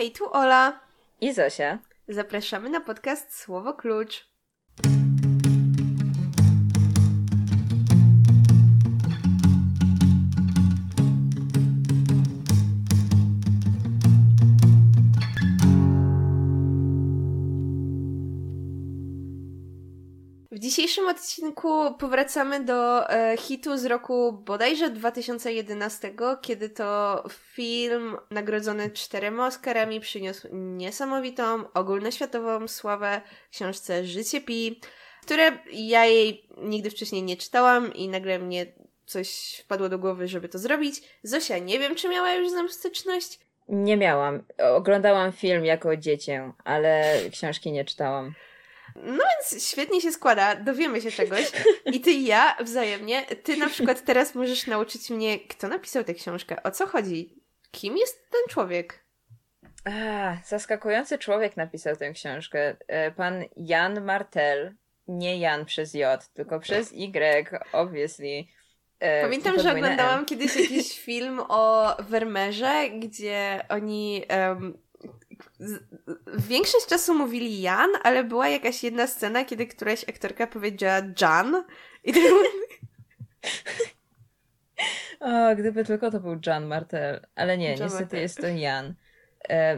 Hej, tu Ola i Zosia. Zapraszamy na podcast Słowo Klucz. W dzisiejszym odcinku powracamy do hitu z roku bodajże 2011, kiedy to film nagrodzony 4 Oscarami przyniósł niesamowitą, ogólnoświatową sławę książce Życie Pi, które ja jej nigdy wcześniej nie czytałam i nagle mnie coś wpadło do głowy, żeby to zrobić. Zosia, nie wiem, czy miała już z nami styczność? Nie miałam. Oglądałam film jako dziecię, ale książki nie czytałam. No więc świetnie się składa, dowiemy się czegoś i ty i ja wzajemnie. Ty na przykład teraz możesz nauczyć mnie, kto napisał tę książkę, o co chodzi, kim jest ten człowiek? Zaskakujący człowiek napisał tę książkę, pan Yann Martel, nie Jan przez J, tylko przez Y, obviously. Pamiętam, że oglądałam kiedyś jakiś film o Vermeerze, gdzie oni... Większość czasu mówili Jan, ale była jakaś jedna scena, kiedy któraś aktorka powiedziała Jan. I to... O, gdyby tylko to był Yann Martel. Ale nie, John niestety Martel. Jest to Jan.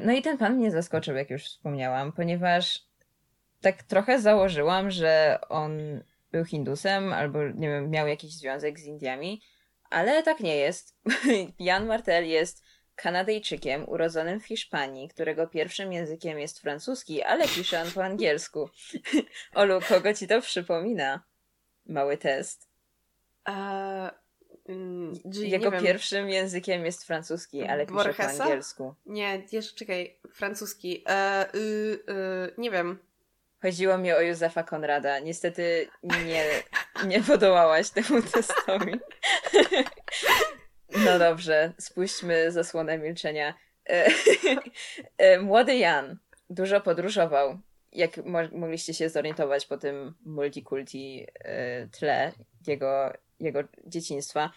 No i ten pan mnie zaskoczył, jak już wspomniałam, ponieważ tak trochę założyłam, że on był Hindusem albo nie wiem, miał jakiś związek z Indiami, ale tak nie jest. Yann Martel jest Kanadyjczykiem urodzonym w Hiszpanii, którego pierwszym językiem jest francuski, ale pisze on po angielsku. Olu, kogo ci to przypomina? Mały test. Jego pierwszym językiem jest francuski, ale pisze Borgesa? Po angielsku. Nie, jeszcze czekaj, francuski. Nie wiem. Chodziło mi o Józefa Konrada. Niestety nie podołałaś temu testowi. No dobrze, spuśćmy zasłonę milczenia. Młody Jan dużo podróżował, jak mogliście się zorientować po tym multikulti tle jego dzieciństwa.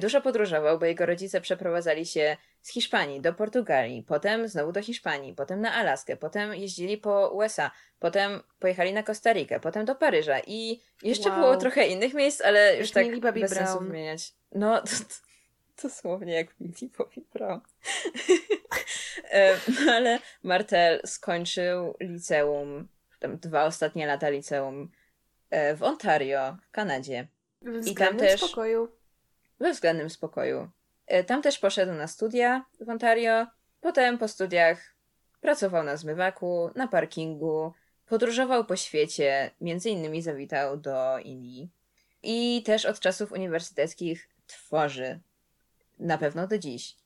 Dużo podróżował, bo jego rodzice przeprowadzali się z Hiszpanii do Portugalii, potem znowu do Hiszpanii, potem na Alaskę, potem jeździli po USA, potem pojechali na Kostarykę, potem do Paryża i jeszcze było trochę innych miejsc, ale już tak bez sensu wymieniać. No dosłownie jak Billy Bobby Brown. No ale Martel skończył liceum, tam 2 ostatnie lata liceum w Ontario, w Kanadzie. We względnym spokoju. Tam też poszedł na studia w Ontario, potem po studiach pracował na zmywaku, na parkingu, podróżował po świecie, między innymi zawitał do Indii i też od czasów uniwersyteckich tworzy. Na pewno do dziś.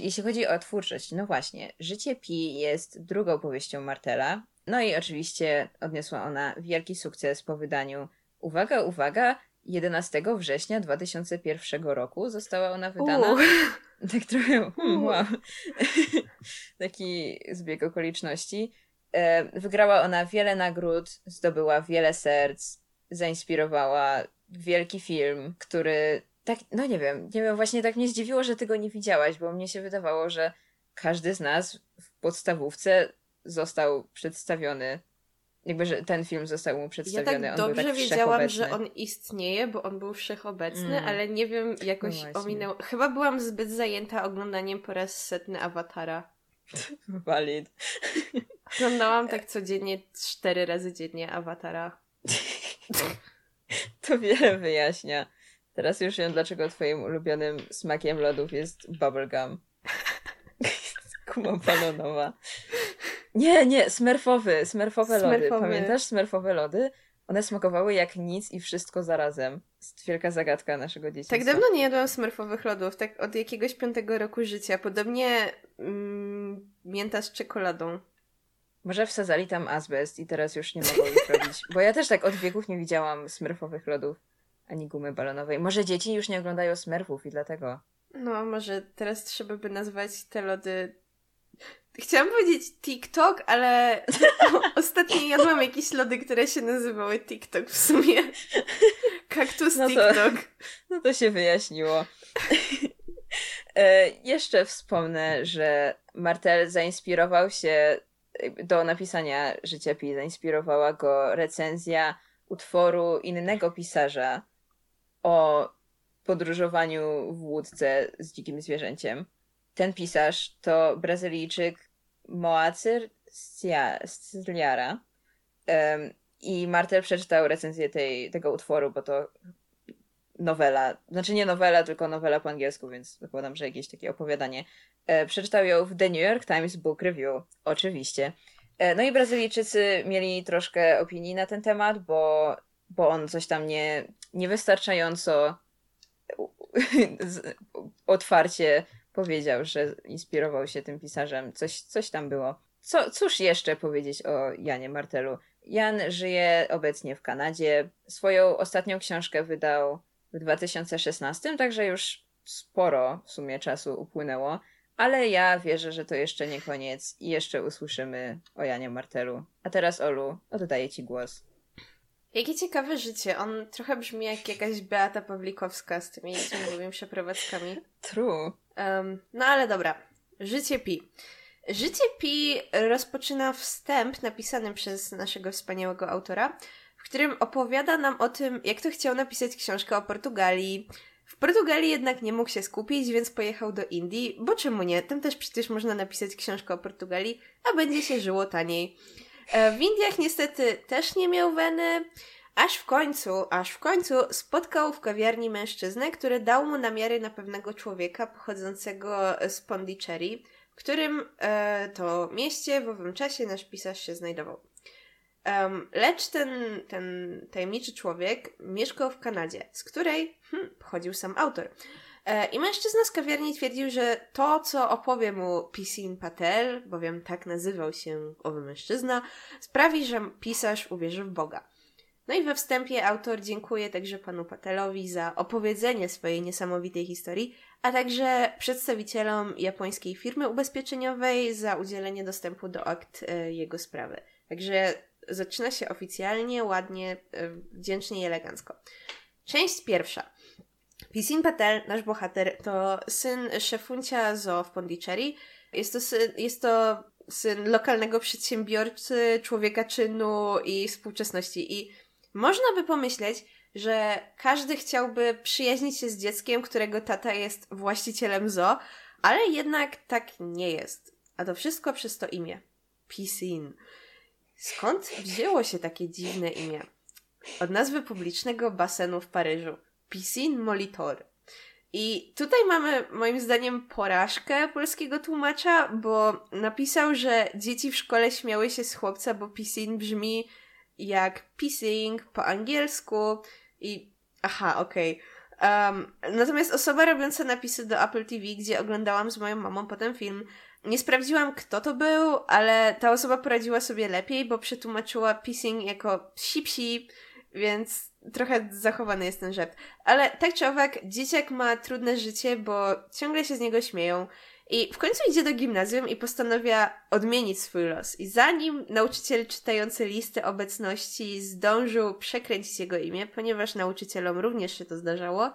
Jeśli chodzi o twórczość, no właśnie, Życie Pi jest drugą powieścią Martela. No i oczywiście odniosła ona wielki sukces po wydaniu, uwaga, uwaga, 11 września 2001 roku została ona wydana. Tak trochę, wow. Taki zbieg okoliczności. Wygrała ona wiele nagród, zdobyła wiele serc, zainspirowała wielki film, który... Tak, no nie wiem, właśnie tak mnie zdziwiło, że ty go nie widziałaś, bo mnie się wydawało, że każdy z nas w podstawówce został przedstawiony, jakby, że ten film został mu przedstawiony. Ja tak dobrze wiedziałam, że on istnieje, bo on był wszechobecny, ale nie wiem, jakoś ominął. Chyba byłam zbyt zajęta oglądaniem po raz setny Awatara. Valid. Oglądałam tak codziennie, 4 razy dziennie Awatara. To wiele wyjaśnia. Teraz już wiem, dlaczego twoim ulubionym smakiem lodów jest bubblegum. Guma balonowa. Nie, smerfowe lody. Pamiętasz smerfowe lody? One smakowały jak nic i wszystko zarazem. Wielka zagadka naszego dzieciństwa. Tak dawno nie jadłam smerfowych lodów, tak od jakiegoś 5 roku życia. Podobnie mięta z czekoladą. Może wsadzali tam azbest i teraz już nie mogą ich robić. Bo ja też tak od wieków nie widziałam smerfowych lodów. Ani gumy balonowej. Może dzieci już nie oglądają smerfów i dlatego... No, może teraz trzeba by nazwać te lody... Chciałam powiedzieć TikTok, ale ostatnio jadłam jakieś lody, które się nazywały TikTok w sumie. Kaktus TikTok. No to się wyjaśniło. Jeszcze wspomnę, że Martel zainspirował się do napisania Życia Pi. Zainspirowała go recenzja utworu innego pisarza o podróżowaniu w łódce z dzikim zwierzęciem. Ten pisarz to Brazylijczyk Moacir Sciliara. I Martel przeczytał recenzję tego utworu, bo to nowela, znaczy nie nowela, tylko nowela po angielsku, więc zakładam, że jakieś takie opowiadanie. Przeczytał ją w The New York Times Book Review, oczywiście. No i Brazylijczycy mieli troszkę opinii na ten temat, bo on coś tam niewystarczająco otwarcie powiedział, że inspirował się tym pisarzem. Coś tam było. Cóż jeszcze powiedzieć o Janie Martelu? Jan żyje obecnie w Kanadzie. Swoją ostatnią książkę wydał w 2016, także już sporo w sumie czasu upłynęło, ale ja wierzę, że to jeszcze nie koniec i jeszcze usłyszymy o Janie Martelu. A teraz, Olu, oddaję Ci głos. Jakie ciekawe życie. On trochę brzmi jak jakaś Beata Pawlikowska z tymi ciągłymi przeprowadzkami. True. No ale dobra. Życie Pi. Życie Pi rozpoczyna wstęp napisany przez naszego wspaniałego autora, w którym opowiada nam o tym, jak to chciał napisać książkę o Portugalii. W Portugalii jednak nie mógł się skupić, więc pojechał do Indii, bo czemu nie? Tam też przecież można napisać książkę o Portugalii, a będzie się żyło taniej. W Indiach niestety też nie miał weny, aż w końcu spotkał w kawiarni mężczyznę, który dał mu namiary na pewnego człowieka pochodzącego z Pondicherry, w którym to mieście w owym czasie nasz pisarz się znajdował. Lecz ten tajemniczy człowiek mieszkał w Kanadzie, z której pochodził sam autor. I mężczyzna z kawiarni twierdził, że to, co opowie mu Piscine Patel, bowiem tak nazywał się owy mężczyzna, sprawi, że pisarz uwierzy w Boga. No i we wstępie autor dziękuje także panu Patelowi za opowiedzenie swojej niesamowitej historii, a także przedstawicielom japońskiej firmy ubezpieczeniowej za udzielenie dostępu do akt jego sprawy. Także zaczyna się oficjalnie, ładnie, wdzięcznie i elegancko. Część pierwsza. Piscine Patel, nasz bohater, to syn szefuncia zoo w Pondicherry. Jest to syn lokalnego przedsiębiorcy, człowieka czynu i współczesności. I można by pomyśleć, że każdy chciałby przyjaźnić się z dzieckiem, którego tata jest właścicielem zoo, ale jednak tak nie jest. A to wszystko przez to imię. Piscine. Skąd wzięło się takie dziwne imię? Od nazwy publicznego basenu w Paryżu. Piscine Molitor. I tutaj mamy, moim zdaniem, porażkę polskiego tłumacza, bo napisał, że dzieci w szkole śmiały się z chłopca, bo piscine brzmi jak pissing po angielsku i... Aha, okej. Natomiast osoba robiąca napisy do Apple TV, gdzie oglądałam z moją mamą potem film, nie sprawdziłam, kto to był, ale ta osoba poradziła sobie lepiej, bo przetłumaczyła pissing jako psi, więc trochę zachowany jest ten żart. Ale tak czy owak, dzieciak ma trudne życie, bo ciągle się z niego śmieją i w końcu idzie do gimnazjum i postanawia odmienić swój los. I zanim nauczyciel czytający listy obecności zdążył przekręcić jego imię, ponieważ nauczycielom również się to zdarzało,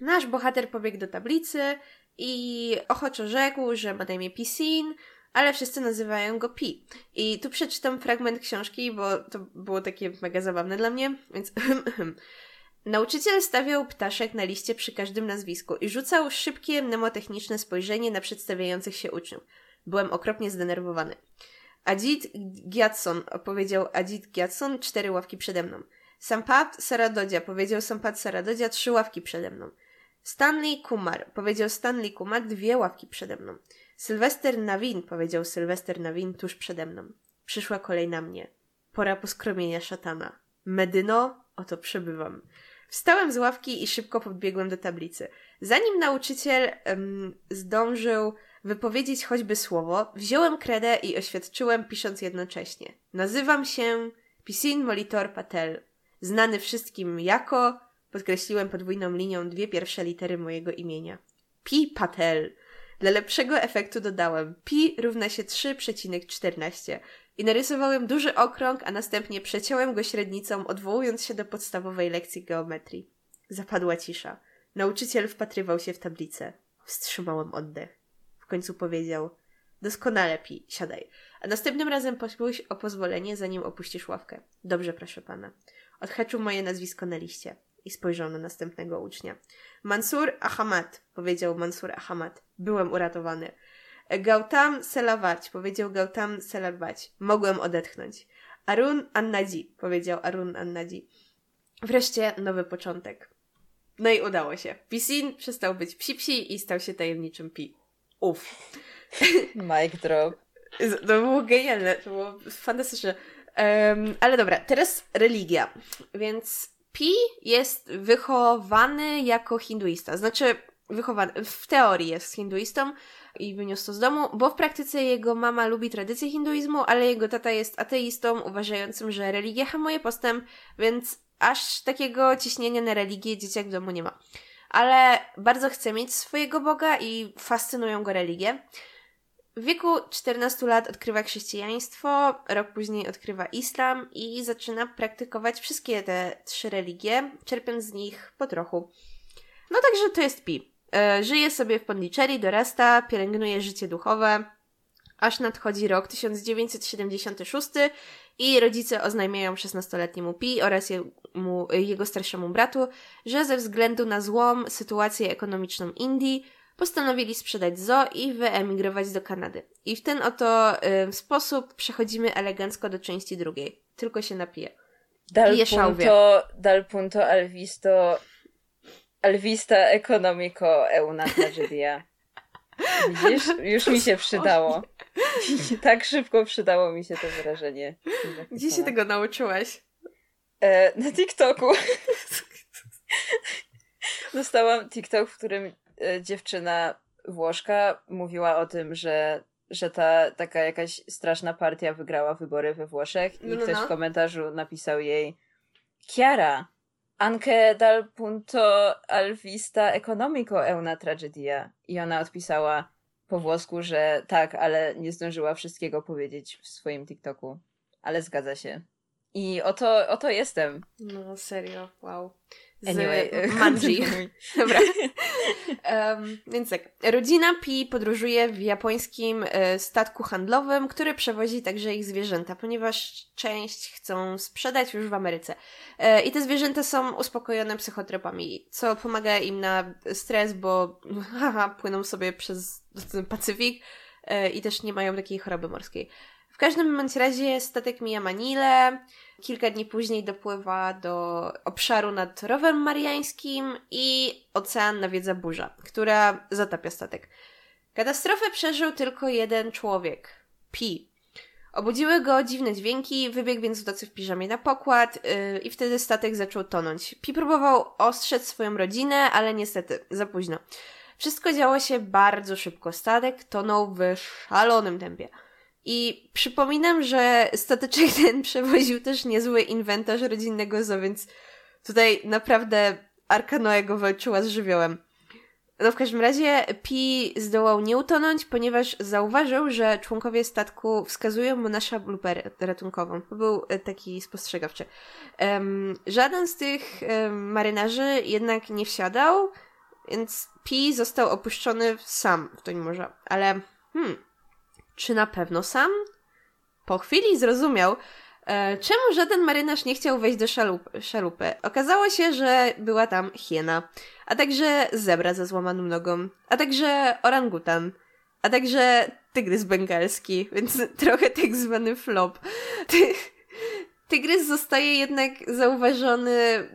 nasz bohater pobiegł do tablicy i ochoczo rzekł, że ma na imię Piscine, ale wszyscy nazywają go Pi. I tu przeczytam fragment książki, bo to było takie mega zabawne dla mnie, więc... Nauczyciel stawiał ptaszek na liście przy każdym nazwisku i rzucał szybkie, mnemotechniczne spojrzenie na przedstawiających się uczniów. Byłem okropnie zdenerwowany. Powiedział Ajit Gyatson 4 ławki przede mną. Sampath Saradodia, powiedział Sampath Saradodia 3 ławki przede mną. Stanley Kumar, powiedział Stanley Kumar 2 ławki przede mną. Sylwester Navin, powiedział Sylwester Navin tuż przede mną. Przyszła kolej na mnie. Pora poskromienia szatana. Medyno, oto przybywam. Wstałem z ławki i szybko podbiegłem do tablicy. Zanim nauczyciel zdążył wypowiedzieć choćby słowo, wziąłem kredę i oświadczyłem, pisząc jednocześnie. Nazywam się Piscine Molitor Patel, znany wszystkim jako... Podkreśliłem podwójną linią 2 pierwsze litery mojego imienia. Pi Patel. Dla lepszego efektu dodałem pi równa się 3,14 i narysowałem duży okrąg, a następnie przeciąłem go średnicą, odwołując się do podstawowej lekcji geometrii. Zapadła cisza. Nauczyciel wpatrywał się w tablicę. Wstrzymałem oddech. W końcu powiedział: doskonale, Pi, siadaj. A następnym razem pospójrz o pozwolenie, zanim opuścisz ławkę. Dobrze, proszę pana. Odhaczył moje nazwisko na liście i spojrzał na następnego ucznia. Mansur Ahmad, powiedział Mansur Ahmad. Byłem uratowany. Gautam Selawarć, powiedział Gautam Selawarć. Mogłem odetchnąć. Arun Annadzi, powiedział Arun Annadzi. Wreszcie nowy początek. No i udało się. Piscine przestał być psi i stał się tajemniczym Pi. Uff. Mic drop. To było genialne, to było fantastyczne. Ale dobra, teraz religia. Więc Pi jest wychowany jako hinduista. Znaczy, wychowany, w teorii jest hinduistą i wyniósł to z domu, bo w praktyce jego mama lubi tradycję hinduizmu, ale jego tata jest ateistą, uważającym, że religia hamuje postęp, więc aż takiego ciśnienia na religię dzieciak w domu nie ma. Ale bardzo chce mieć swojego Boga i fascynują go religie. W wieku 14 lat odkrywa chrześcijaństwo, rok później odkrywa islam i zaczyna praktykować wszystkie te trzy religie, czerpiąc z nich po trochu. No także to jest Pi. Żyje sobie w Pondicherry, dorasta, pielęgnuje życie duchowe, aż nadchodzi rok 1976 i rodzice oznajmiają 16-letniemu Pi oraz jego starszemu bratu, że ze względu na złą sytuację ekonomiczną Indii postanowili sprzedać zoo i wyemigrować do Kanady. I w ten oto sposób przechodzimy elegancko do części drugiej. Tylko się napije. Dal punto Alvista economico è una tragedia. Widzisz? Już mi się przydało. Tak szybko przydało mi się to wyrażenie. Gdzie się tego nauczyłaś? Na TikToku. Dostałam TikTok, w którym dziewczyna Włoszka mówiła o tym, że ta taka jakaś straszna partia wygrała wybory we Włoszech i ktoś w komentarzu napisał jej: Chiara, anche dal punto al vista economico è una tragedia. I ona odpisała po włosku, że tak, ale nie zdążyła wszystkiego powiedzieć w swoim TikToku. Ale zgadza się. I oto jestem. No serio, wow. Anyway, Manji. Dobra. Więc tak, rodzina Pi podróżuje w japońskim statku handlowym, który przewozi także ich zwierzęta, ponieważ część chcą sprzedać już w Ameryce. I te zwierzęta są uspokojone psychotropami, co pomaga im na stres, bo płyną sobie przez Pacyfik i też nie mają takiej choroby morskiej. W każdym bądź razie statek mija Manilę, kilka dni później dopływa do obszaru nad Rowem Mariańskim i ocean nawiedza burza, która zatapia statek. Katastrofę przeżył tylko jeden człowiek, Pi. Obudziły go dziwne dźwięki, wybiegł więc w nocy w piżamie na pokład i wtedy statek zaczął tonąć. Pi próbował ostrzec swoją rodzinę, ale niestety za późno. Wszystko działo się bardzo szybko, statek tonął w szalonym tempie. I przypominam, że stateczek ten przewoził też niezły inwentarz rodzinnego zoo, więc tutaj naprawdę Arka Noego walczyła z żywiołem. No w każdym razie Pi zdołał nie utonąć, ponieważ zauważył, że członkowie statku wskazują mu na szablupę ratunkową. To był taki spostrzegawczy. Żaden z tych marynarzy jednak nie wsiadał, więc Pi został opuszczony sam w toń morza. Ale czy na pewno sam? Po chwili zrozumiał, czemu żaden marynarz nie chciał wejść do szalupy. Okazało się, że była tam hiena, a także zebra ze złamaną nogą, a także orangutan, a także tygrys bengalski, więc trochę tak zwany flop. Tygrys zostaje jednak zauważony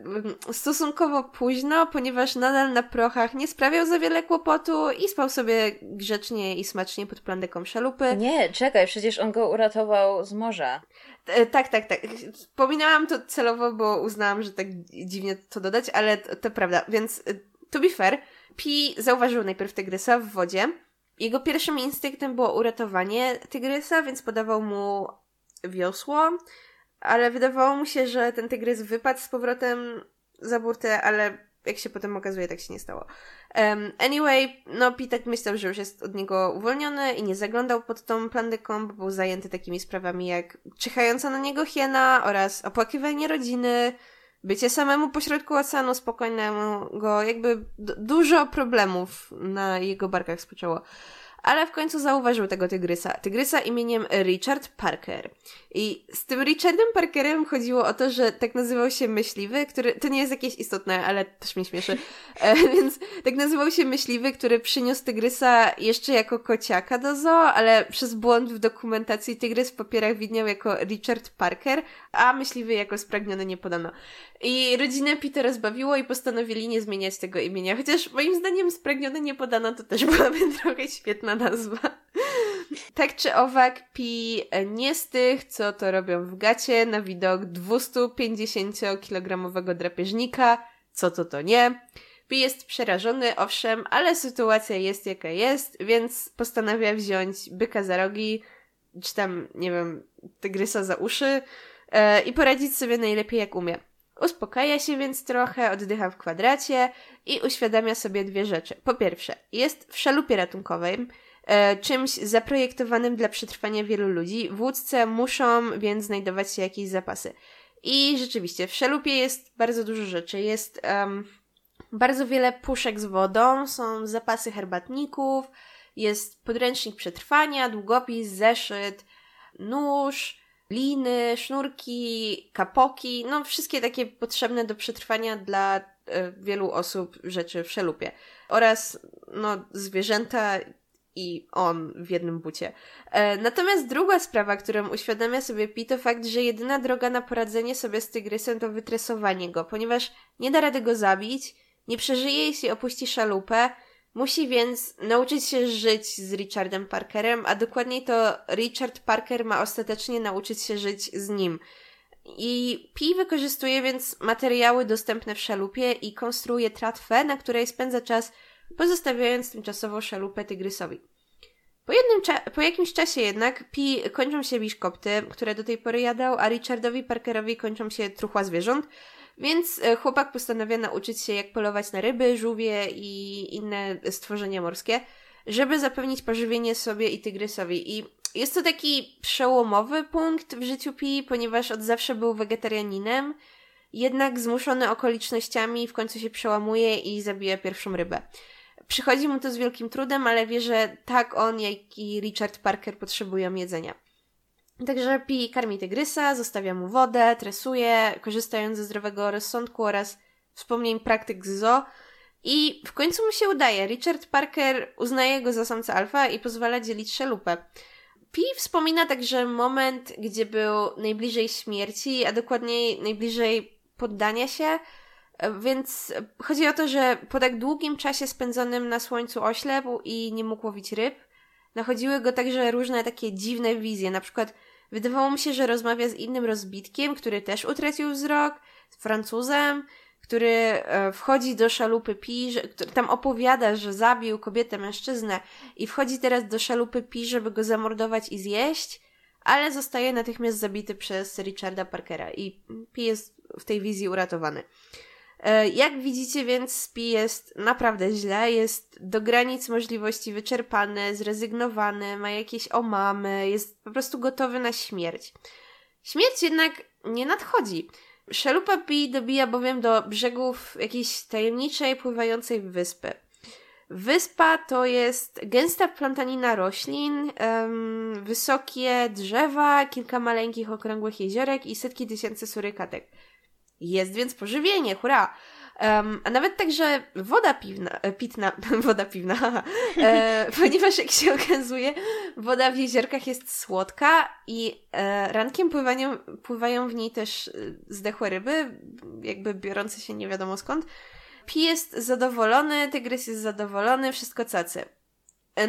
stosunkowo późno, ponieważ nadal na prochach nie sprawiał za wiele kłopotu i spał sobie grzecznie i smacznie pod plandeką szalupy. Nie, czekaj, przecież on go uratował z morza. Tak. Wspominałam to celowo, bo uznałam, że tak dziwnie to dodać, ale to prawda. Więc to be fair, Pi zauważył najpierw tygrysa w wodzie. Jego pierwszym instynktem było uratowanie tygrysa, więc podawał mu wiosło. Ale wydawało mu się, że ten tygrys wypadł z powrotem za burtę, ale jak się potem okazuje, tak się nie stało. Anyway, Pi tak myślał, że już jest od niego uwolniony i nie zaglądał pod tą plandyką, bo był zajęty takimi sprawami jak czyhająca na niego hiena oraz opłakiwanie rodziny, bycie samemu pośrodku oceanu spokojnego, jakby dużo problemów na jego barkach spoczęło. Ale w końcu zauważył tego tygrysa. Tygrysa imieniem Richard Parker. I z tym Richardem Parkerem chodziło o to, że tak nazywał się myśliwy, który... To nie jest jakieś istotne, ale też mnie śmieszy. Więc tak nazywał się myśliwy, który przyniósł tygrysa jeszcze jako kociaka do zoo, ale przez błąd w dokumentacji tygrys w papierach widniał jako Richard Parker, a myśliwy jako spragniony nie podano. I rodzinę Pi to rozbawiło i postanowili nie zmieniać tego imienia. Chociaż moim zdaniem spragniony nie podano to też byłaby trochę świetna nazwa. Tak czy owak, Pi nie z tych, co to robią w gacie na widok 250-kilogramowego drapieżnika. Co to nie. Pi jest przerażony, owszem, ale sytuacja jest jaka jest, więc postanawia wziąć byka za rogi, czy tam, nie wiem, tygrysa za uszy i poradzić sobie najlepiej jak umie. Uspokaja się więc trochę, oddycha w kwadracie i uświadamia sobie dwie rzeczy. Po pierwsze, jest w szalupie ratunkowej, czymś zaprojektowanym dla przetrwania wielu ludzi. W łódce muszą więc znajdować się jakieś zapasy. I rzeczywiście, w szalupie jest bardzo dużo rzeczy. Jest bardzo wiele puszek z wodą, są zapasy herbatników, jest podręcznik przetrwania, długopis, zeszyt, nóż, liny, sznurki, kapoki, no wszystkie takie potrzebne do przetrwania dla wielu osób rzeczy w szalupie. Oraz no zwierzęta i on w jednym bucie. Natomiast druga sprawa, którą uświadamia sobie Pi, to fakt, że jedyna droga na poradzenie sobie z tygrysem to wytresowanie go, ponieważ nie da rady go zabić, nie przeżyje jeśli opuści szalupę, musi więc nauczyć się żyć z Richardem Parkerem, a dokładniej to Richard Parker ma ostatecznie nauczyć się żyć z nim. I Pi wykorzystuje więc materiały dostępne w szalupie i konstruuje tratwę, na której spędza czas, pozostawiając tymczasowo szalupę tygrysowi. Po jakimś czasie jednak Pi kończą się biszkopty, które do tej pory jadał, a Richardowi Parkerowi kończą się truchła zwierząt, więc chłopak postanawia nauczyć się, jak polować na ryby, żółwie i inne stworzenia morskie, żeby zapewnić pożywienie sobie i tygrysowi. I jest to taki przełomowy punkt w życiu Pi, ponieważ od zawsze był wegetarianinem, jednak zmuszony okolicznościami w końcu się przełamuje i zabija pierwszą rybę. Przychodzi mu to z wielkim trudem, ale wie, że tak on, jak i Richard Parker potrzebują jedzenia. Także Pi karmi tygrysa, zostawia mu wodę, tresuje, korzystając ze zdrowego rozsądku oraz wspomnień praktyk z zoo. I w końcu mu się udaje. Richard Parker uznaje go za samca alfa i pozwala dzielić szalupę. Pi wspomina także moment, gdzie był najbliżej śmierci, a dokładniej najbliżej poddania się. Więc chodzi o to, że po tak długim czasie spędzonym na słońcu oślepł i nie mógł łowić ryb, nachodziły go także różne takie dziwne wizje. Na przykład wydawało mu się, że rozmawia z innym rozbitkiem, który też utracił wzrok, z Francuzem, który wchodzi do szalupy Pi, który tam opowiada, że zabił kobietę, mężczyznę i wchodzi teraz do szalupy Pi, żeby go zamordować i zjeść, ale zostaje natychmiast zabity przez Richarda Parkera i Pi jest w tej wizji uratowany. Jak widzicie więc Pi jest naprawdę źle, jest do granic możliwości wyczerpany, zrezygnowany, ma jakieś omamy, jest po prostu gotowy na śmierć. Śmierć jednak nie nadchodzi. Szalupa Pi dobija bowiem do brzegów jakiejś tajemniczej, pływającej wyspy. Wyspa to jest gęsta plątanina roślin, wysokie drzewa, kilka maleńkich okrągłych jeziorek i setki tysięcy surykatek. Jest więc pożywienie, hurra! A nawet także woda piwna, ponieważ jak się okazuje, woda w jeziorkach jest słodka i rankiem pływają w niej też zdechłe ryby, jakby biorące się nie wiadomo skąd. Pi jest zadowolony, tygrys jest zadowolony, wszystko cacy.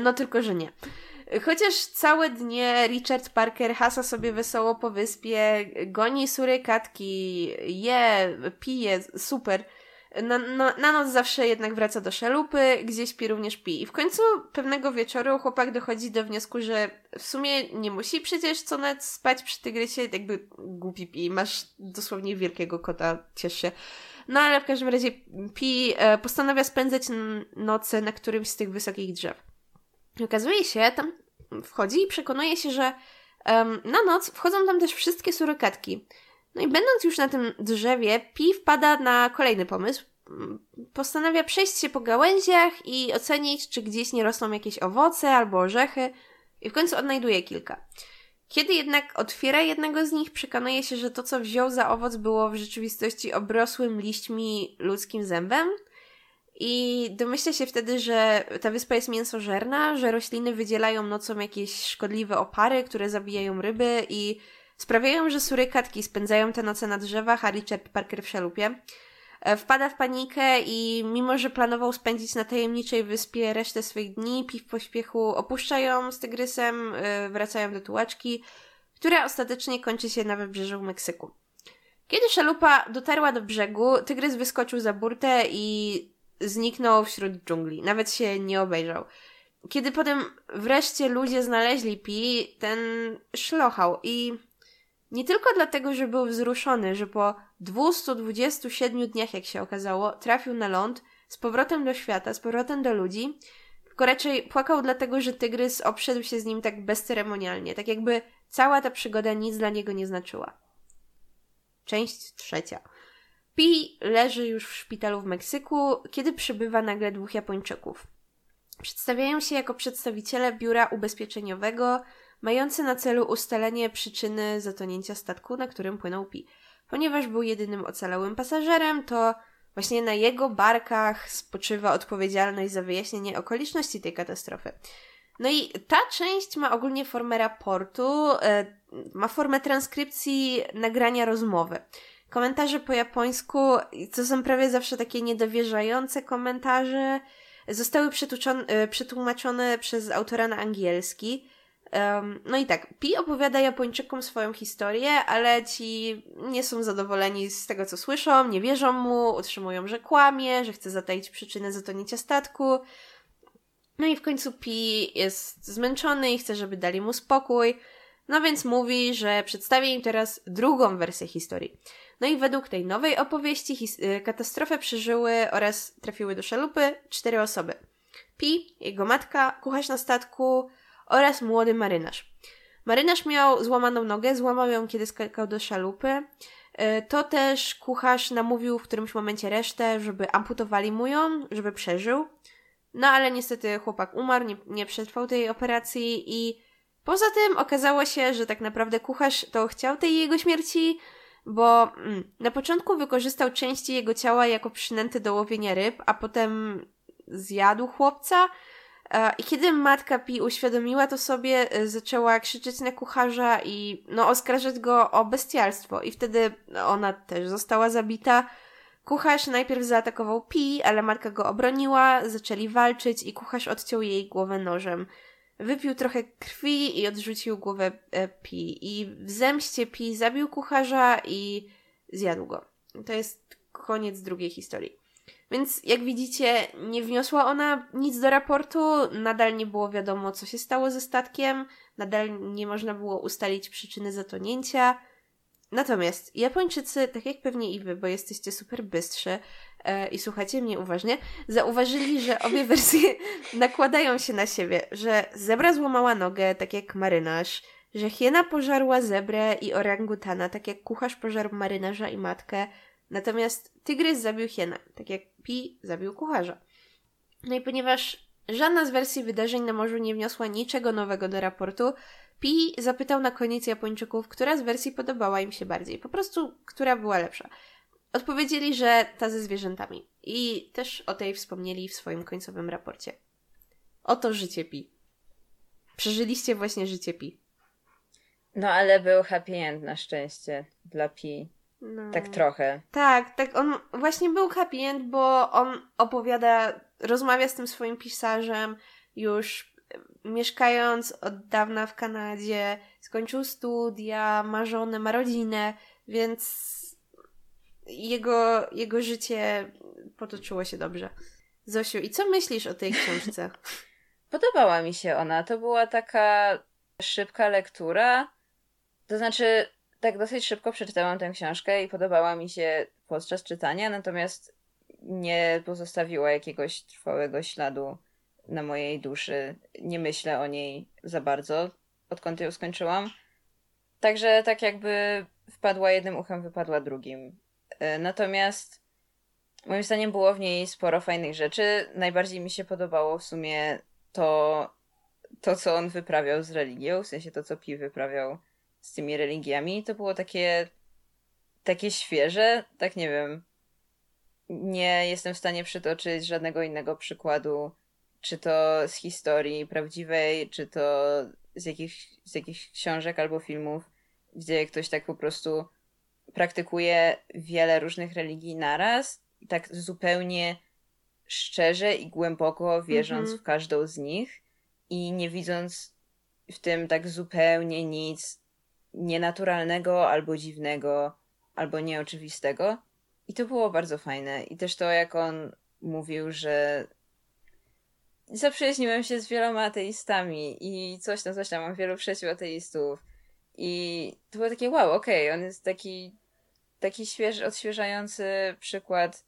No tylko, że nie. Chociaż całe dnie Richard Parker hasa sobie wesoło po wyspie, goni surykatki, je, pije, super. Na noc zawsze jednak wraca do szalupy, gdzie śpi również Pi. I w końcu pewnego wieczoru chłopak dochodzi do wniosku, że w sumie nie musi przecież co noc spać przy tygrysie, jakby głupi Pi, masz dosłownie wielkiego kota, ciesz się. No ale w każdym razie Pi postanawia spędzać noce na którymś z tych wysokich drzew. Okazuje się, tam wchodzi i przekonuje się, że na noc wchodzą tam też wszystkie surykatki. No i będąc już na tym drzewie, Pi wpada na kolejny pomysł. Postanawia przejść się po gałęziach i ocenić, czy gdzieś nie rosną jakieś owoce albo orzechy, i w końcu odnajduje kilka. Kiedy jednak otwiera jednego z nich, przekonuje się, że to, co wziął za owoc, było w rzeczywistości obrosłym liśćmi ludzkim zębem, i domyśla się wtedy, że ta wyspa jest mięsożerna, że rośliny wydzielają nocą jakieś szkodliwe opary, które zabijają ryby i sprawiają, że surykatki spędzają te noce na drzewach, a Richard Parker w szalupie. Wpada w panikę i mimo, że planował spędzić na tajemniczej wyspie resztę swych dni, Pi w pośpiechu opuszcza ją z tygrysem, wracają do tułaczki, która ostatecznie kończy się na wybrzeżu Meksyku. Kiedy szalupa dotarła do brzegu, tygrys wyskoczył za burtę i zniknął wśród dżungli. Nawet się nie obejrzał. Kiedy potem wreszcie ludzie znaleźli Pi, ten szlochał i... nie tylko dlatego, że był wzruszony, że po 227 dniach, jak się okazało, trafił na ląd z powrotem do świata, z powrotem do ludzi, tylko raczej płakał dlatego, że tygrys obszedł się z nim tak bezceremonialnie, tak jakby cała ta przygoda nic dla niego nie znaczyła. Część trzecia. Pi leży już w szpitalu w Meksyku, kiedy przybywa nagle dwóch Japończyków. Przedstawiają się jako przedstawiciele biura ubezpieczeniowego, mający na celu ustalenie przyczyny zatonięcia statku, na którym płynął Pi. Ponieważ był jedynym ocalałym pasażerem, to właśnie na jego barkach spoczywa odpowiedzialność za wyjaśnienie okoliczności tej katastrofy. No i ta część ma ogólnie formę raportu, ma formę transkrypcji nagrania rozmowy. Komentarze po japońsku, co są prawie zawsze takie niedowierzające komentarze, zostały przetłumaczone przez autora na angielski. No i tak, Pi opowiada Japończykom swoją historię, ale ci nie są zadowoleni z tego, co słyszą, nie wierzą mu, utrzymują, że kłamie, że chce zataić przyczynę zatonięcia statku. No i w końcu Pi jest zmęczony i chce, żeby dali mu spokój, no więc mówi, że przedstawi im teraz drugą wersję historii. No i według tej nowej opowieści katastrofę przeżyły oraz trafiły do szalupy 4 osoby. Pi, jego matka, kucharz na statku oraz młody marynarz. Marynarz miał złamaną nogę, złamał ją, kiedy skakał do szalupy. To też kucharz namówił w którymś momencie resztę, żeby amputowali mu ją, żeby przeżył. No ale niestety chłopak umarł, nie przetrwał tej operacji i poza tym okazało się, że tak naprawdę kucharz to chciał tej jego śmierci, bo na początku wykorzystał części jego ciała jako przynęty do łowienia ryb, a potem zjadł chłopca. I kiedy matka Pi uświadomiła to sobie, zaczęła krzyczeć na kucharza i oskarżać go o bestialstwo. I wtedy ona też została zabita. Kucharz najpierw zaatakował Pi, ale matka go obroniła, zaczęli walczyć i kucharz odciął jej głowę nożem. Wypił trochę krwi i odrzucił głowę Pi. I w zemście Pi zabił kucharza i zjadł go. To jest koniec drugiej historii. Więc jak widzicie, nie wniosła ona nic do raportu, nadal nie było wiadomo, co się stało ze statkiem, nadal nie można było ustalić przyczyny zatonięcia. Natomiast Japończycy, tak jak pewnie i wy, bo jesteście super bystrzy i słuchacie mnie uważnie, zauważyli, że obie wersje nakładają się na siebie, że zebra złamała nogę, tak jak marynarz, że hiena pożarła zebrę i orangutana, tak jak kucharz pożarł marynarza i matkę, natomiast tygrys zabił hienę, tak jak Pi zabił kucharza. No i ponieważ żadna z wersji wydarzeń na morzu nie wniosła niczego nowego do raportu, Pi zapytał na koniec Japończyków, która z wersji podobała im się bardziej, po prostu która była lepsza. Odpowiedzieli, że ta ze zwierzętami. I też o tej wspomnieli w swoim końcowym raporcie. Oto życie Pi. Przeżyliście właśnie życie Pi. No ale był happy end na szczęście dla Pi. No. Tak trochę. Tak, on właśnie był happy end, bo on opowiada, rozmawia z tym swoim pisarzem, już mieszkając od dawna w Kanadzie, skończył studia, ma żonę, ma rodzinę, więc jego życie potoczyło się dobrze. Zosiu, i co myślisz o tej książce? Podobała mi się ona, to była taka szybka lektura, to znaczy... tak dosyć szybko przeczytałam tę książkę i podobała mi się podczas czytania, natomiast nie pozostawiła jakiegoś trwałego śladu na mojej duszy. Nie myślę o niej za bardzo, odkąd ją skończyłam. Także tak jakby wpadła jednym uchem, wypadła drugim. Natomiast moim zdaniem było w niej sporo fajnych rzeczy. Najbardziej mi się podobało w sumie to co on wyprawiał z religią, w sensie to, co Pi wyprawiał z tymi religiami. To było takie świeże, tak nie wiem. Nie jestem w stanie przytoczyć żadnego innego przykładu, czy to z historii prawdziwej, czy to z jakichś książek albo filmów, gdzie ktoś tak po prostu praktykuje wiele różnych religii naraz i tak zupełnie szczerze i głęboko wierząc w każdą z nich i nie widząc w tym tak zupełnie nic nienaturalnego albo dziwnego, albo nieoczywistego. I to było bardzo fajne. I też to, jak on mówił, że zaprzyjaźniłem się z wieloma ateistami i coś tam, mam wielu przyjaciół ateistów. I to było takie wow, okej, on jest taki odświeżający przykład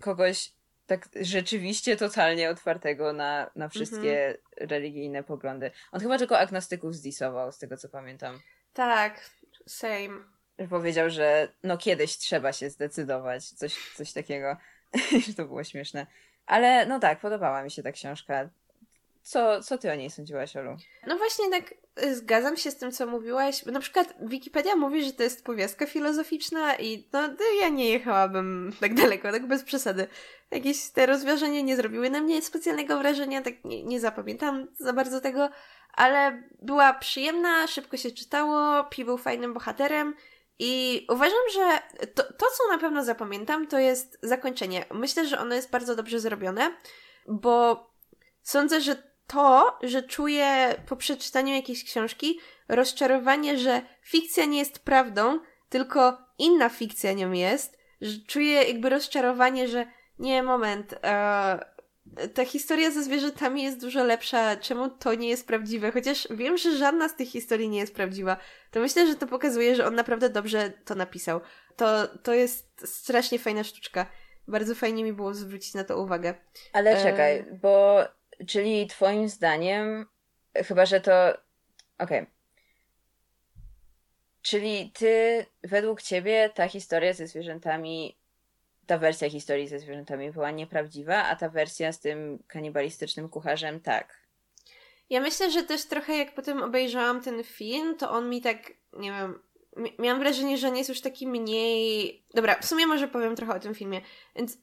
kogoś tak rzeczywiście totalnie otwartego na wszystkie religijne poglądy. On chyba tylko agnostyków zdisował, z tego co pamiętam. Tak, same. Powiedział, że no kiedyś trzeba się zdecydować, coś takiego. To było śmieszne. Ale no tak, podobała mi się ta książka. Co ty o niej sądziłaś, Olu? No właśnie tak zgadzam się z tym, co mówiłaś. Na przykład Wikipedia mówi, że to jest powiastka filozoficzna i no ja nie jechałabym tak daleko, tak bez przesady. Jakieś te rozważania nie zrobiły na mnie specjalnego wrażenia, tak nie zapamiętam za bardzo tego, ale była przyjemna, szybko się czytało, Pi był fajnym bohaterem. I uważam, że to, co na pewno zapamiętam, to jest zakończenie. Myślę, że ono jest bardzo dobrze zrobione, bo sądzę, że to, że czuję po przeczytaniu jakiejś książki rozczarowanie, że fikcja nie jest prawdą, tylko inna fikcja nią jest, że czuję jakby rozczarowanie, że nie, moment, ta historia ze zwierzętami jest dużo lepsza, czemu to nie jest prawdziwe? Chociaż wiem, że żadna z tych historii nie jest prawdziwa. To myślę, że to pokazuje, że on naprawdę dobrze to napisał. To jest strasznie fajna sztuczka. Bardzo fajnie mi było zwrócić na to uwagę. Ale czekaj, bo czyli twoim zdaniem, chyba że to... Okej. Czyli według ciebie ta historia ze zwierzętami, ta wersja historii ze zwierzętami była nieprawdziwa, a ta wersja z tym kanibalistycznym kucharzem tak. Ja myślę, że też trochę jak potem obejrzałam ten film, to on mi tak, nie wiem, miałam wrażenie, że on jest już taki mniej... Dobra, w sumie może powiem trochę o tym filmie. Więc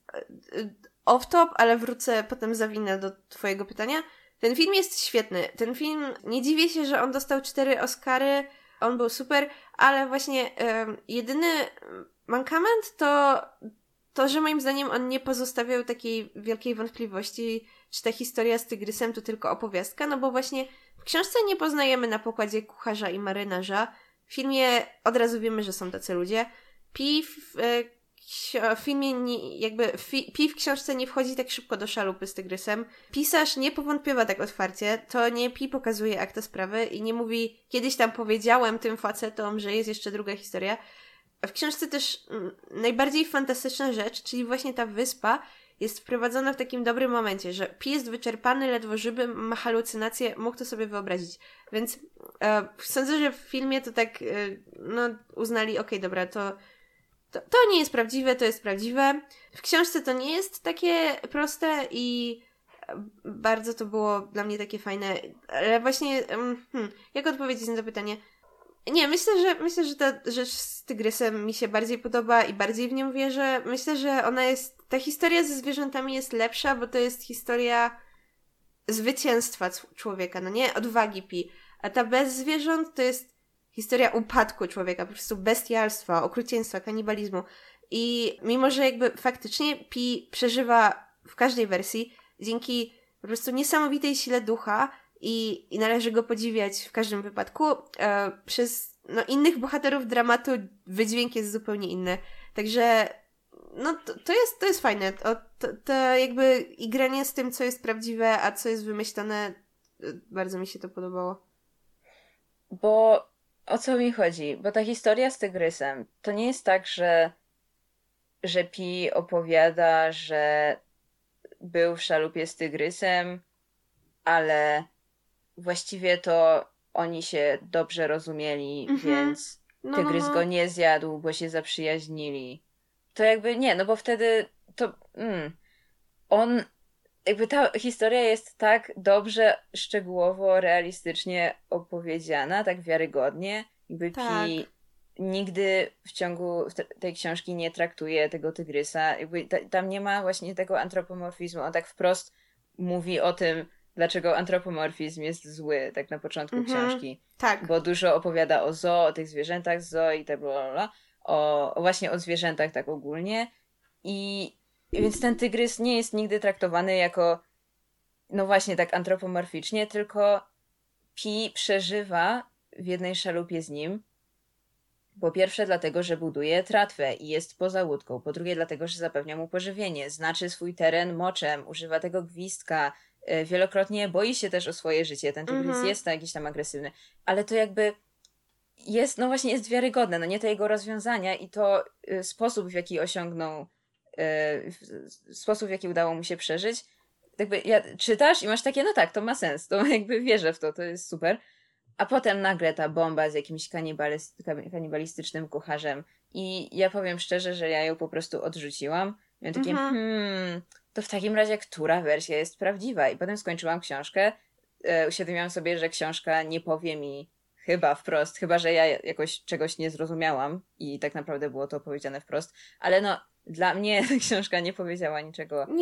off top, ale wrócę, potem zawinę do twojego pytania. Ten film jest świetny. Ten film, nie dziwię się, że on dostał 4 Oscary, on był super, ale właśnie jedyny mankament to, że moim zdaniem on nie pozostawiał takiej wielkiej wątpliwości, czy ta historia z tygrysem to tylko opowiastka, no bo właśnie w książce nie poznajemy na pokładzie kucharza i marynarza. W filmie od razu wiemy, że są tacy ludzie. Pi w książce nie wchodzi tak szybko do szalupy z tygrysem. Pisarz nie powątpiewa tak otwarcie, to nie Pi pokazuje akta sprawy i nie mówi, kiedyś tam powiedziałem tym facetom, że jest jeszcze druga historia. W książce też najbardziej fantastyczna rzecz, czyli właśnie ta wyspa jest wprowadzona w takim dobrym momencie, że Pi jest wyczerpany, ledwo żywy, ma halucynacje, mógł to sobie wyobrazić. Więc sądzę, że w filmie to tak uznali, okej, dobra, to nie jest prawdziwe, to jest prawdziwe. W książce to nie jest takie proste i bardzo to było dla mnie takie fajne. Ale właśnie, jak odpowiedzieć na to pytanie? Nie, myślę, że ta rzecz z tygrysem mi się bardziej podoba i bardziej w nią wierzę. Myślę, że ta historia ze zwierzętami jest lepsza, bo to jest historia zwycięstwa człowieka, odwagi Pi. A ta bez zwierząt to jest historia upadku człowieka, po prostu bestialstwa, okrucieństwa, kanibalizmu. I mimo, że jakby faktycznie Pi przeżywa w każdej wersji dzięki po prostu niesamowitej sile ducha, i należy go podziwiać w każdym wypadku. Przez innych bohaterów dramatu wydźwięk jest zupełnie inny. Także to jest fajne. To jakby igranie z tym, co jest prawdziwe, a co jest wymyślone, bardzo mi się to podobało. Bo o co mi chodzi? Bo ta historia z tygrysem, to nie jest tak, że Pi opowiada, że był w szalupie z tygrysem, ale właściwie to oni się dobrze rozumieli, więc Tygrys go nie zjadł, bo się zaprzyjaźnili. To jakby nie, no bo wtedy to... On... Jakby ta historia jest tak dobrze, szczegółowo, realistycznie opowiedziana, tak wiarygodnie. Jakby tak. Pi nigdy w ciągu tej książki nie traktuje tego tygrysa. Jakby tam nie ma właśnie tego antropomorfizmu. On tak wprost mówi o tym, dlaczego antropomorfizm jest zły, tak na początku książki. Tak. Bo dużo opowiada o zoo, o tych zwierzętach zoo i tak bla, właśnie o zwierzętach tak ogólnie. Więc ten tygrys nie jest nigdy traktowany jako, no właśnie, tak antropomorficznie, tylko Pi przeżywa w jednej szalupie z nim. Po pierwsze dlatego, że buduje tratwę i jest poza łódką. Po drugie dlatego, że zapewnia mu pożywienie. Znaczy swój teren moczem, używa tego gwizdka. Wielokrotnie boi się też o swoje życie. Ten tygrys jest jakiś tam agresywny. Ale to jakby... jest, no właśnie, jest wiarygodne. No nie te jego rozwiązania i to sposób, w jaki osiągnął... sposób, w jaki udało mu się przeżyć. Jakby czytasz i masz takie, no tak, to ma sens, to jakby wierzę w to, to jest super. A potem nagle ta bomba z jakimś kanibalistycznym kucharzem i ja powiem szczerze, że ja ją po prostu odrzuciłam. Miałam takie, to w takim razie która wersja jest prawdziwa? I potem skończyłam książkę, uświadomiłam sobie, że książka nie powie mi chyba wprost, chyba że ja jakoś czegoś nie zrozumiałam i tak naprawdę było to powiedziane wprost, ale no dla mnie ta książka nie powiedziała niczego wprost.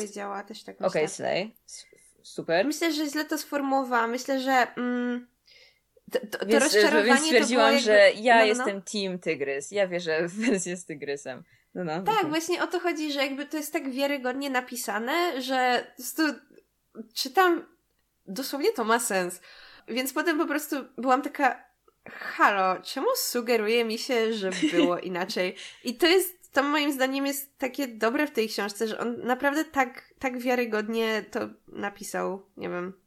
Nie powiedziała, też tak myślę. Okej, Slay, super. Myślę, że źle to sformułowałam. Myślę, że to rozczarowanie więc stwierdziłam, to było jakby... że ja jestem team tygrys. Ja wierzę w wersję z tygrysem. Tak, właśnie o to chodzi, że jakby to jest tak wiarygodnie napisane, że czytam, dosłownie to ma sens. Więc potem po prostu byłam taka, halo, czemu sugeruje mi się, że było inaczej? I to jest to moim zdaniem jest takie dobre w tej książce, że on naprawdę tak wiarygodnie to napisał, nie wiem.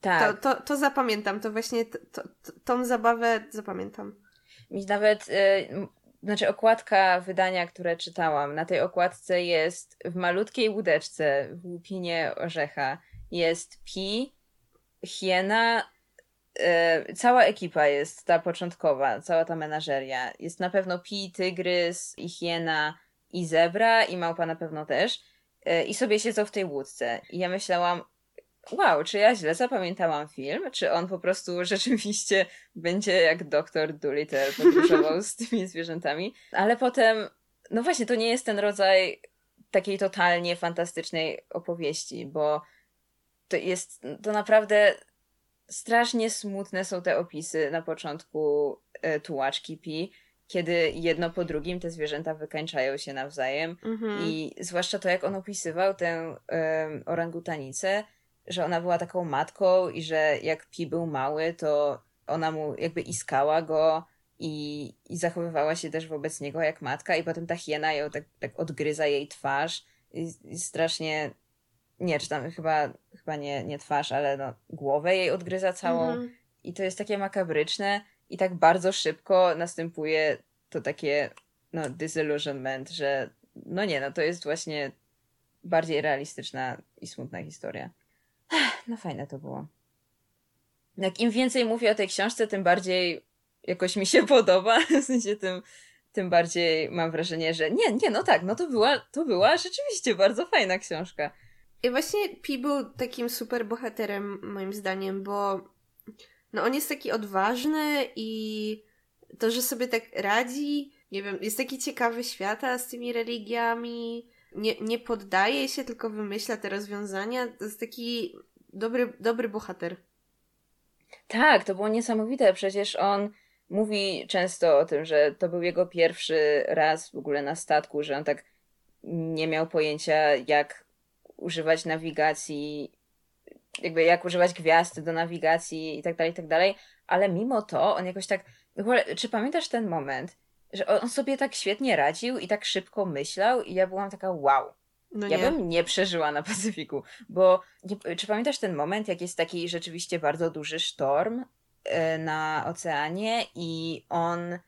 Tak. To zapamiętam, to właśnie tą zabawę zapamiętam. Mi nawet, znaczy okładka wydania, które czytałam, na tej okładce jest w malutkiej łódeczce, w łupinie orzecha, jest Pi, hiena, cała ekipa jest, ta początkowa, cała ta menażeria. Jest na pewno Pi, tygrys i hiena i zebra i małpa na pewno też. I sobie siedzą w tej łódce. I ja myślałam, wow, czy ja źle zapamiętałam film? Czy on po prostu rzeczywiście będzie jak doktor Dolittle podróżował z tymi zwierzętami? Ale potem, no właśnie, to nie jest ten rodzaj takiej totalnie fantastycznej opowieści, bo to naprawdę... Strasznie smutne są te opisy na początku tułaczki Pi, kiedy jedno po drugim te zwierzęta wykańczają się nawzajem i zwłaszcza to, jak on opisywał tę orangutanicę, że ona była taką matką i że jak Pi był mały, to ona mu jakby iskała go i zachowywała się też wobec niego jak matka i potem ta hiena ją tak odgryza jej twarz i strasznie... Nie, czy tam chyba nie twarz, ale no, głowę jej odgryza całą. I to jest takie makabryczne i tak bardzo szybko następuje to takie disillusionment, że to jest właśnie bardziej realistyczna i smutna historia. No fajne to było. Jak im więcej mówię o tej książce, tym bardziej jakoś mi się podoba, w sensie tym bardziej mam wrażenie, że to była rzeczywiście bardzo fajna książka. I właśnie Pi był takim super bohaterem, moim zdaniem, bo on jest taki odważny i to, że sobie tak radzi, nie wiem, jest taki ciekawy świata z tymi religiami, nie poddaje się, tylko wymyśla te rozwiązania. To jest taki dobry bohater. Tak, to było niesamowite. Przecież on mówi często o tym, że to był jego pierwszy raz w ogóle na statku, że on tak nie miał pojęcia, jak używać nawigacji, jakby jak używać gwiazd do nawigacji i tak dalej, ale mimo to on jakoś tak, w ogóle, czy pamiętasz ten moment, że on sobie tak świetnie radził i tak szybko myślał i ja byłam taka wow, bym nie przeżyła na Pacyfiku, bo czy pamiętasz ten moment, jak jest taki rzeczywiście bardzo duży sztorm na oceanie i on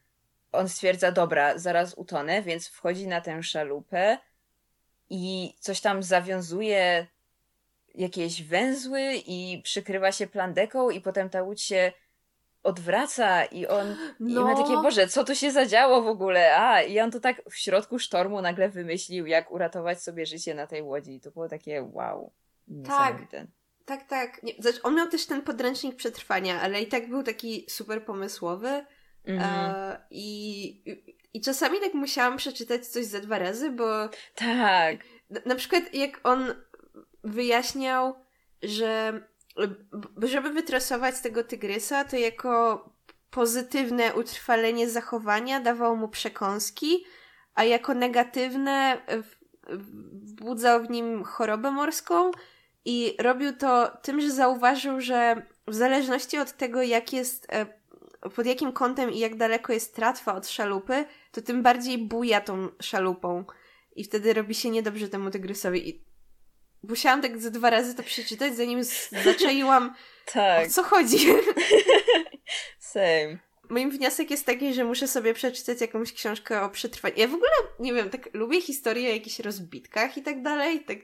stwierdza, dobra, zaraz utonę, więc wchodzi na tę szalupę i coś tam zawiązuje jakieś węzły i przykrywa się plandeką i potem ta łódź się odwraca i on no. I ma takie, Boże, co tu się zadziało w ogóle? A, i on to tak w środku sztormu nagle wymyślił, jak uratować sobie życie na tej łodzi. I to było takie wow. Niesamowite. Tak. Nie, znaczy, on miał też ten podręcznik przetrwania, ale i tak był taki super pomysłowy. I czasami tak musiałam przeczytać coś za dwa razy, bo tak. Na przykład jak on wyjaśniał, że żeby wytresować tego tygrysa, to jako pozytywne utrwalenie zachowania dawało mu przekąski, a jako negatywne wbudzał w nim chorobę morską i robił to tym, że zauważył, że w zależności od tego, jak jest pod jakim kątem i jak daleko jest tratwa od szalupy, to tym bardziej buja tą szalupą i wtedy robi się niedobrze temu tygrysowi. I musiałam tak ze dwa razy to przeczytać, zanim zaczaiłam tak. O co chodzi. Same. Moim wniosek jest taki, że muszę sobie przeczytać jakąś książkę o przetrwaniu. Ja w ogóle, nie wiem, tak lubię historię o jakichś rozbitkach i tak dalej. Tak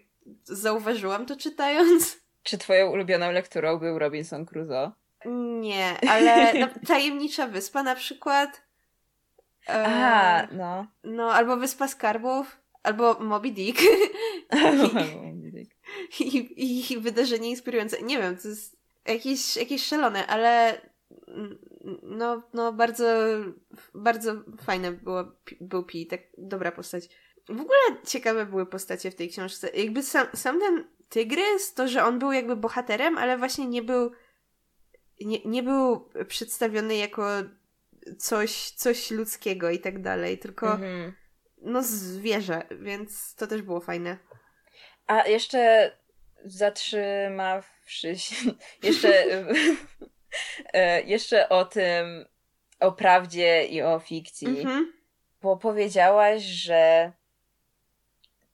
zauważyłam to czytając. Czy twoją ulubioną lekturą był Robinson Crusoe? Nie, ale Tajemnicza Wyspa na przykład. No. No, albo Wyspa Skarbów, albo Moby Dick. I wydarzenie inspirujące. Nie wiem, to jest jakieś szalone, ale no bardzo, bardzo fajne był Pi, tak dobra postać. W ogóle ciekawe były postacie w tej książce. Jakby sam ten tygrys, to, że on był jakby bohaterem, ale właśnie nie był przedstawiony jako coś ludzkiego i tak dalej, tylko zwierzę, więc to też było fajne. A jeszcze zatrzymawszy się jeszcze o tym, o prawdzie i o fikcji, bo powiedziałaś, że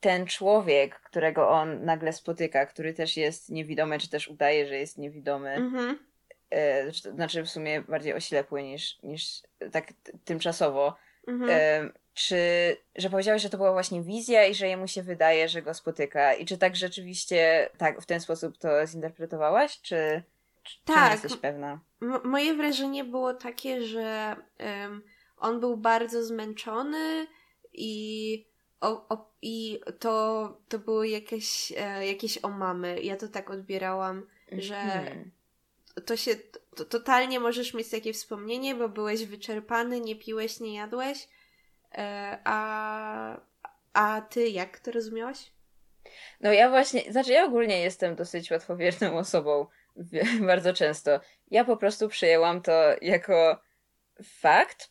ten człowiek, którego on nagle spotyka, który też jest niewidomy, czy też udaje, że jest niewidomy, znaczy w sumie bardziej oślepły niż tak tymczasowo, że powiedziałeś, że to była właśnie wizja i że jemu się wydaje, że go spotyka. I czy tak rzeczywiście tak w ten sposób to zinterpretowałaś, czy nie jesteś pewna? Moje wrażenie było takie, że on był bardzo zmęczony i to były jakieś omamy. Ja to tak odbierałam, że to się totalnie możesz mieć takie wspomnienie, bo byłeś wyczerpany, nie piłeś, nie jadłeś. A ty jak to rozumiałaś? No ja właśnie, znaczy ja ogólnie jestem dosyć łatwowierną osobą, bardzo często. Ja po prostu przyjęłam to jako fakt,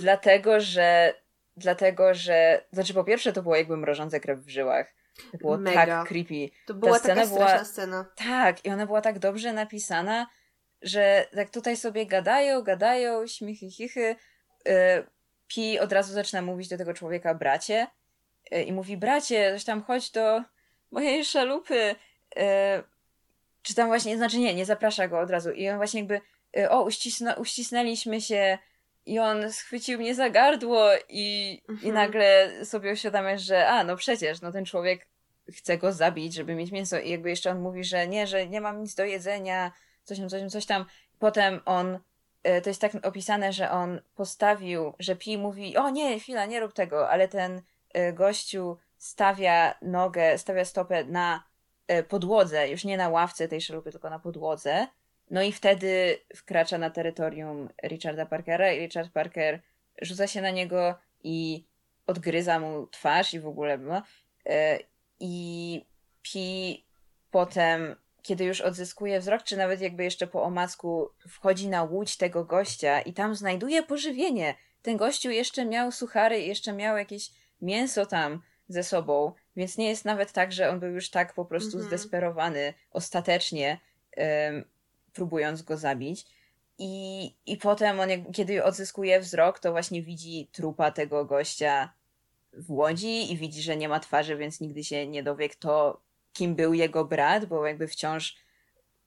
dlatego, że znaczy po pierwsze to było jakby mrożące krew w żyłach. To było mega. Tak creepy. To była taka straszna scena. Tak, i ona była tak dobrze napisana, że tak tutaj sobie gadają, śmichy, chichy, Pi od razu zaczyna mówić do tego człowieka bracie i mówi, bracie, coś tam chodź do mojej szalupy. Czy tam właśnie, znaczy nie zaprasza go od razu. I on właśnie jakby, uścisnęliśmy się i on schwycił mnie za gardło i nagle sobie uświadamiasz, że no przecież, ten człowiek chce go zabić, żeby mieć mięso. I jakby jeszcze on mówi, że nie mam nic do jedzenia, coś tam. Potem on... To jest tak opisane, że on postawił, że Pi mówi, o nie, chwila, nie rób tego, ale ten gościu stawia stopę na podłodze, już nie na ławce tej szalupy, tylko na podłodze. No i wtedy wkracza na terytorium Richarda Parkera i Richard Parker rzuca się na niego i odgryza mu twarz i w ogóle. I Pi potem... kiedy już odzyskuje wzrok, czy nawet jakby jeszcze po omacku wchodzi na łódź tego gościa i tam znajduje pożywienie. Ten gościu jeszcze miał suchary i jeszcze miał jakieś mięso tam ze sobą, więc nie jest nawet tak, że on był już tak po prostu zdesperowany ostatecznie, próbując go zabić. I potem on, kiedy odzyskuje wzrok, to właśnie widzi trupa tego gościa w łodzi i widzi, że nie ma twarzy, więc nigdy się nie dowie, kto... kim był jego brat, bo jakby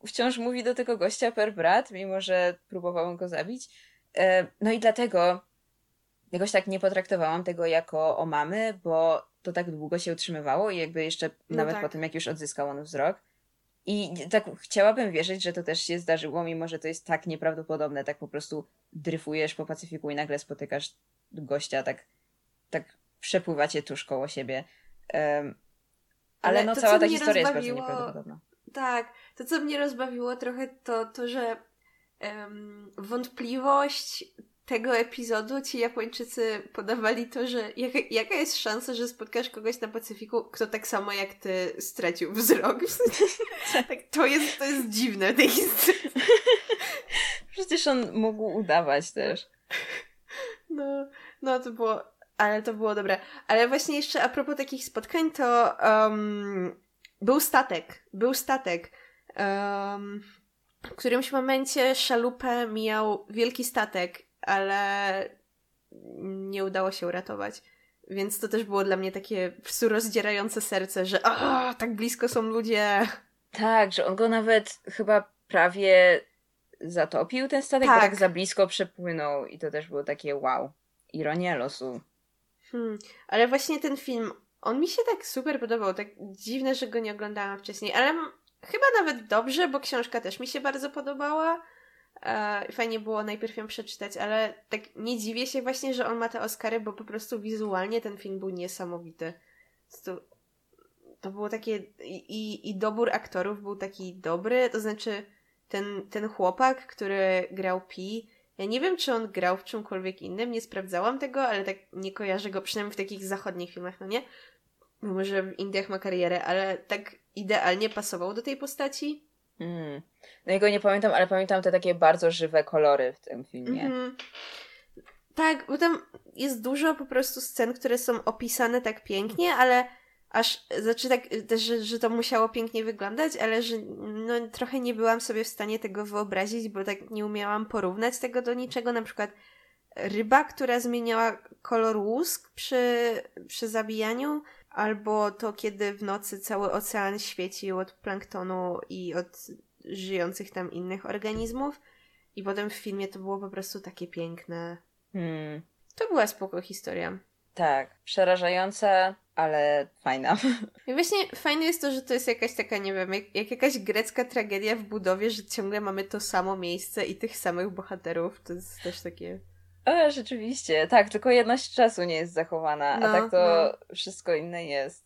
wciąż mówi do tego gościa per brat, mimo że próbowałam go zabić. No i dlatego jakoś tak nie potraktowałam tego jako o mamy, bo to tak długo się utrzymywało i jakby jeszcze nawet po tym, jak już odzyskał on wzrok, I tak chciałabym wierzyć, że to też się zdarzyło, mimo że to jest tak nieprawdopodobne, tak po prostu dryfujesz po Pacyfiku i nagle spotykasz gościa, tak przepływacie tuż koło siebie. Ale no to, cała ta historia jest bardzo nieprawdopodobna. Tak, to co mnie rozbawiło trochę to że wątpliwość tego epizodu ci Japończycy podawali to, że jaka jest szansa, że spotkasz kogoś na Pacyfiku, kto tak samo jak ty stracił wzrok. Tak, to jest dziwne w tej historii. Przecież on mógł udawać też. No to było, ale to było dobre. Ale właśnie jeszcze a propos takich spotkań, to był statek. W którymś momencie szalupę mijał wielki statek, ale nie udało się uratować. Więc to też było dla mnie takie po prostu rozdzierające serce, że tak blisko są ludzie. Tak, że on go nawet chyba prawie zatopił ten statek, tak. Bo tak za blisko przepłynął i to też było takie wow, ironia losu. Ale właśnie ten film, on mi się tak super podobał, tak dziwne, że go nie oglądałam wcześniej, ale chyba nawet dobrze, bo książka też mi się bardzo podobała. Fajnie było najpierw ją przeczytać, ale tak nie dziwię się właśnie, że on ma te Oscary, bo po prostu wizualnie ten film był niesamowity. To było takie... I dobór aktorów był taki dobry, to znaczy ten chłopak, który grał Pi, ja nie wiem, czy on grał w czymkolwiek innym, nie sprawdzałam tego, ale tak nie kojarzę go, przynajmniej w takich zachodnich filmach, no nie? Może w Indiach ma karierę, ale tak idealnie pasował do tej postaci. No jego nie pamiętam, ale pamiętam te takie bardzo żywe kolory w tym filmie. Tak, bo tam jest dużo po prostu scen, które są opisane tak pięknie, ale aż, znaczy tak, że to musiało pięknie wyglądać, ale że no, trochę nie byłam sobie w stanie tego wyobrazić, bo tak nie umiałam porównać tego do niczego, na przykład ryba, która zmieniała kolor łusk przy zabijaniu, albo to, kiedy w nocy cały ocean świecił od planktonu i od żyjących tam innych organizmów. I potem w filmie to było po prostu takie piękne. To była spoko historia. Tak, przerażająca, ale fajna. I właśnie fajne jest to, że to jest jakaś taka, nie wiem, jak jakaś grecka tragedia w budowie, że ciągle mamy to samo miejsce i tych samych bohaterów. To jest też takie... rzeczywiście, tak, tylko jedność czasu nie jest zachowana, a tak to wszystko inne jest.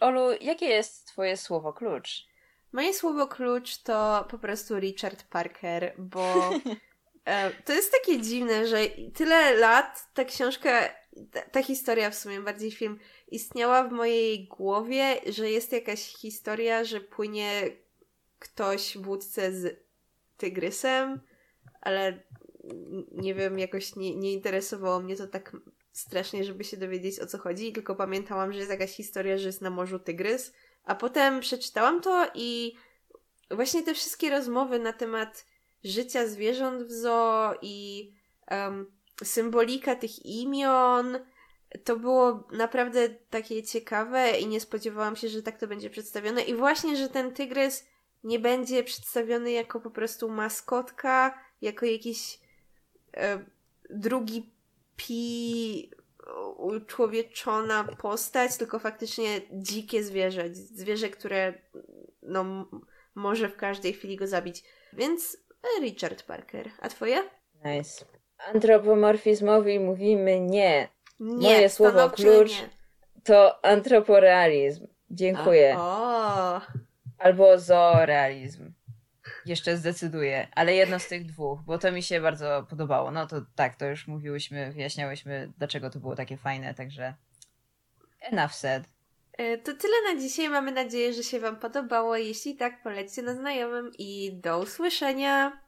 Olu, jakie jest twoje słowo klucz? Moje słowo klucz to po prostu Richard Parker, bo to jest takie dziwne, że tyle lat ta książka, ta historia w sumie, bardziej film, istniała w mojej głowie, że jest jakaś historia, że płynie ktoś w wódce z tygrysem, ale nie wiem, jakoś nie interesowało mnie to tak strasznie, żeby się dowiedzieć, o co chodzi, tylko pamiętałam, że jest jakaś historia, że jest na morzu tygrys, a potem przeczytałam to i właśnie te wszystkie rozmowy na temat życia zwierząt w zoo i symbolika tych imion, to było naprawdę takie ciekawe i nie spodziewałam się, że tak to będzie przedstawione i właśnie, że ten tygrys nie będzie przedstawiony jako po prostu maskotka, jako jakiś drugi pi uczłowieczona postać, tylko faktycznie dzikie zwierzę. Zwierzę, które no, może w każdej chwili go zabić. Więc Richard Parker. A twoje? Nice. Antropomorfizmowi mówimy nie. Moje słowo klucz to antroporealizm. Dziękuję. Albo zoorealizm. Jeszcze zdecyduję, ale jedno z tych dwóch, bo to mi się bardzo podobało. No to tak, to już mówiłyśmy, wyjaśniałyśmy, dlaczego to było takie fajne, także enough said. To tyle na dzisiaj, mamy nadzieję, że się wam podobało. Jeśli tak, polećcie na znajomym i do usłyszenia!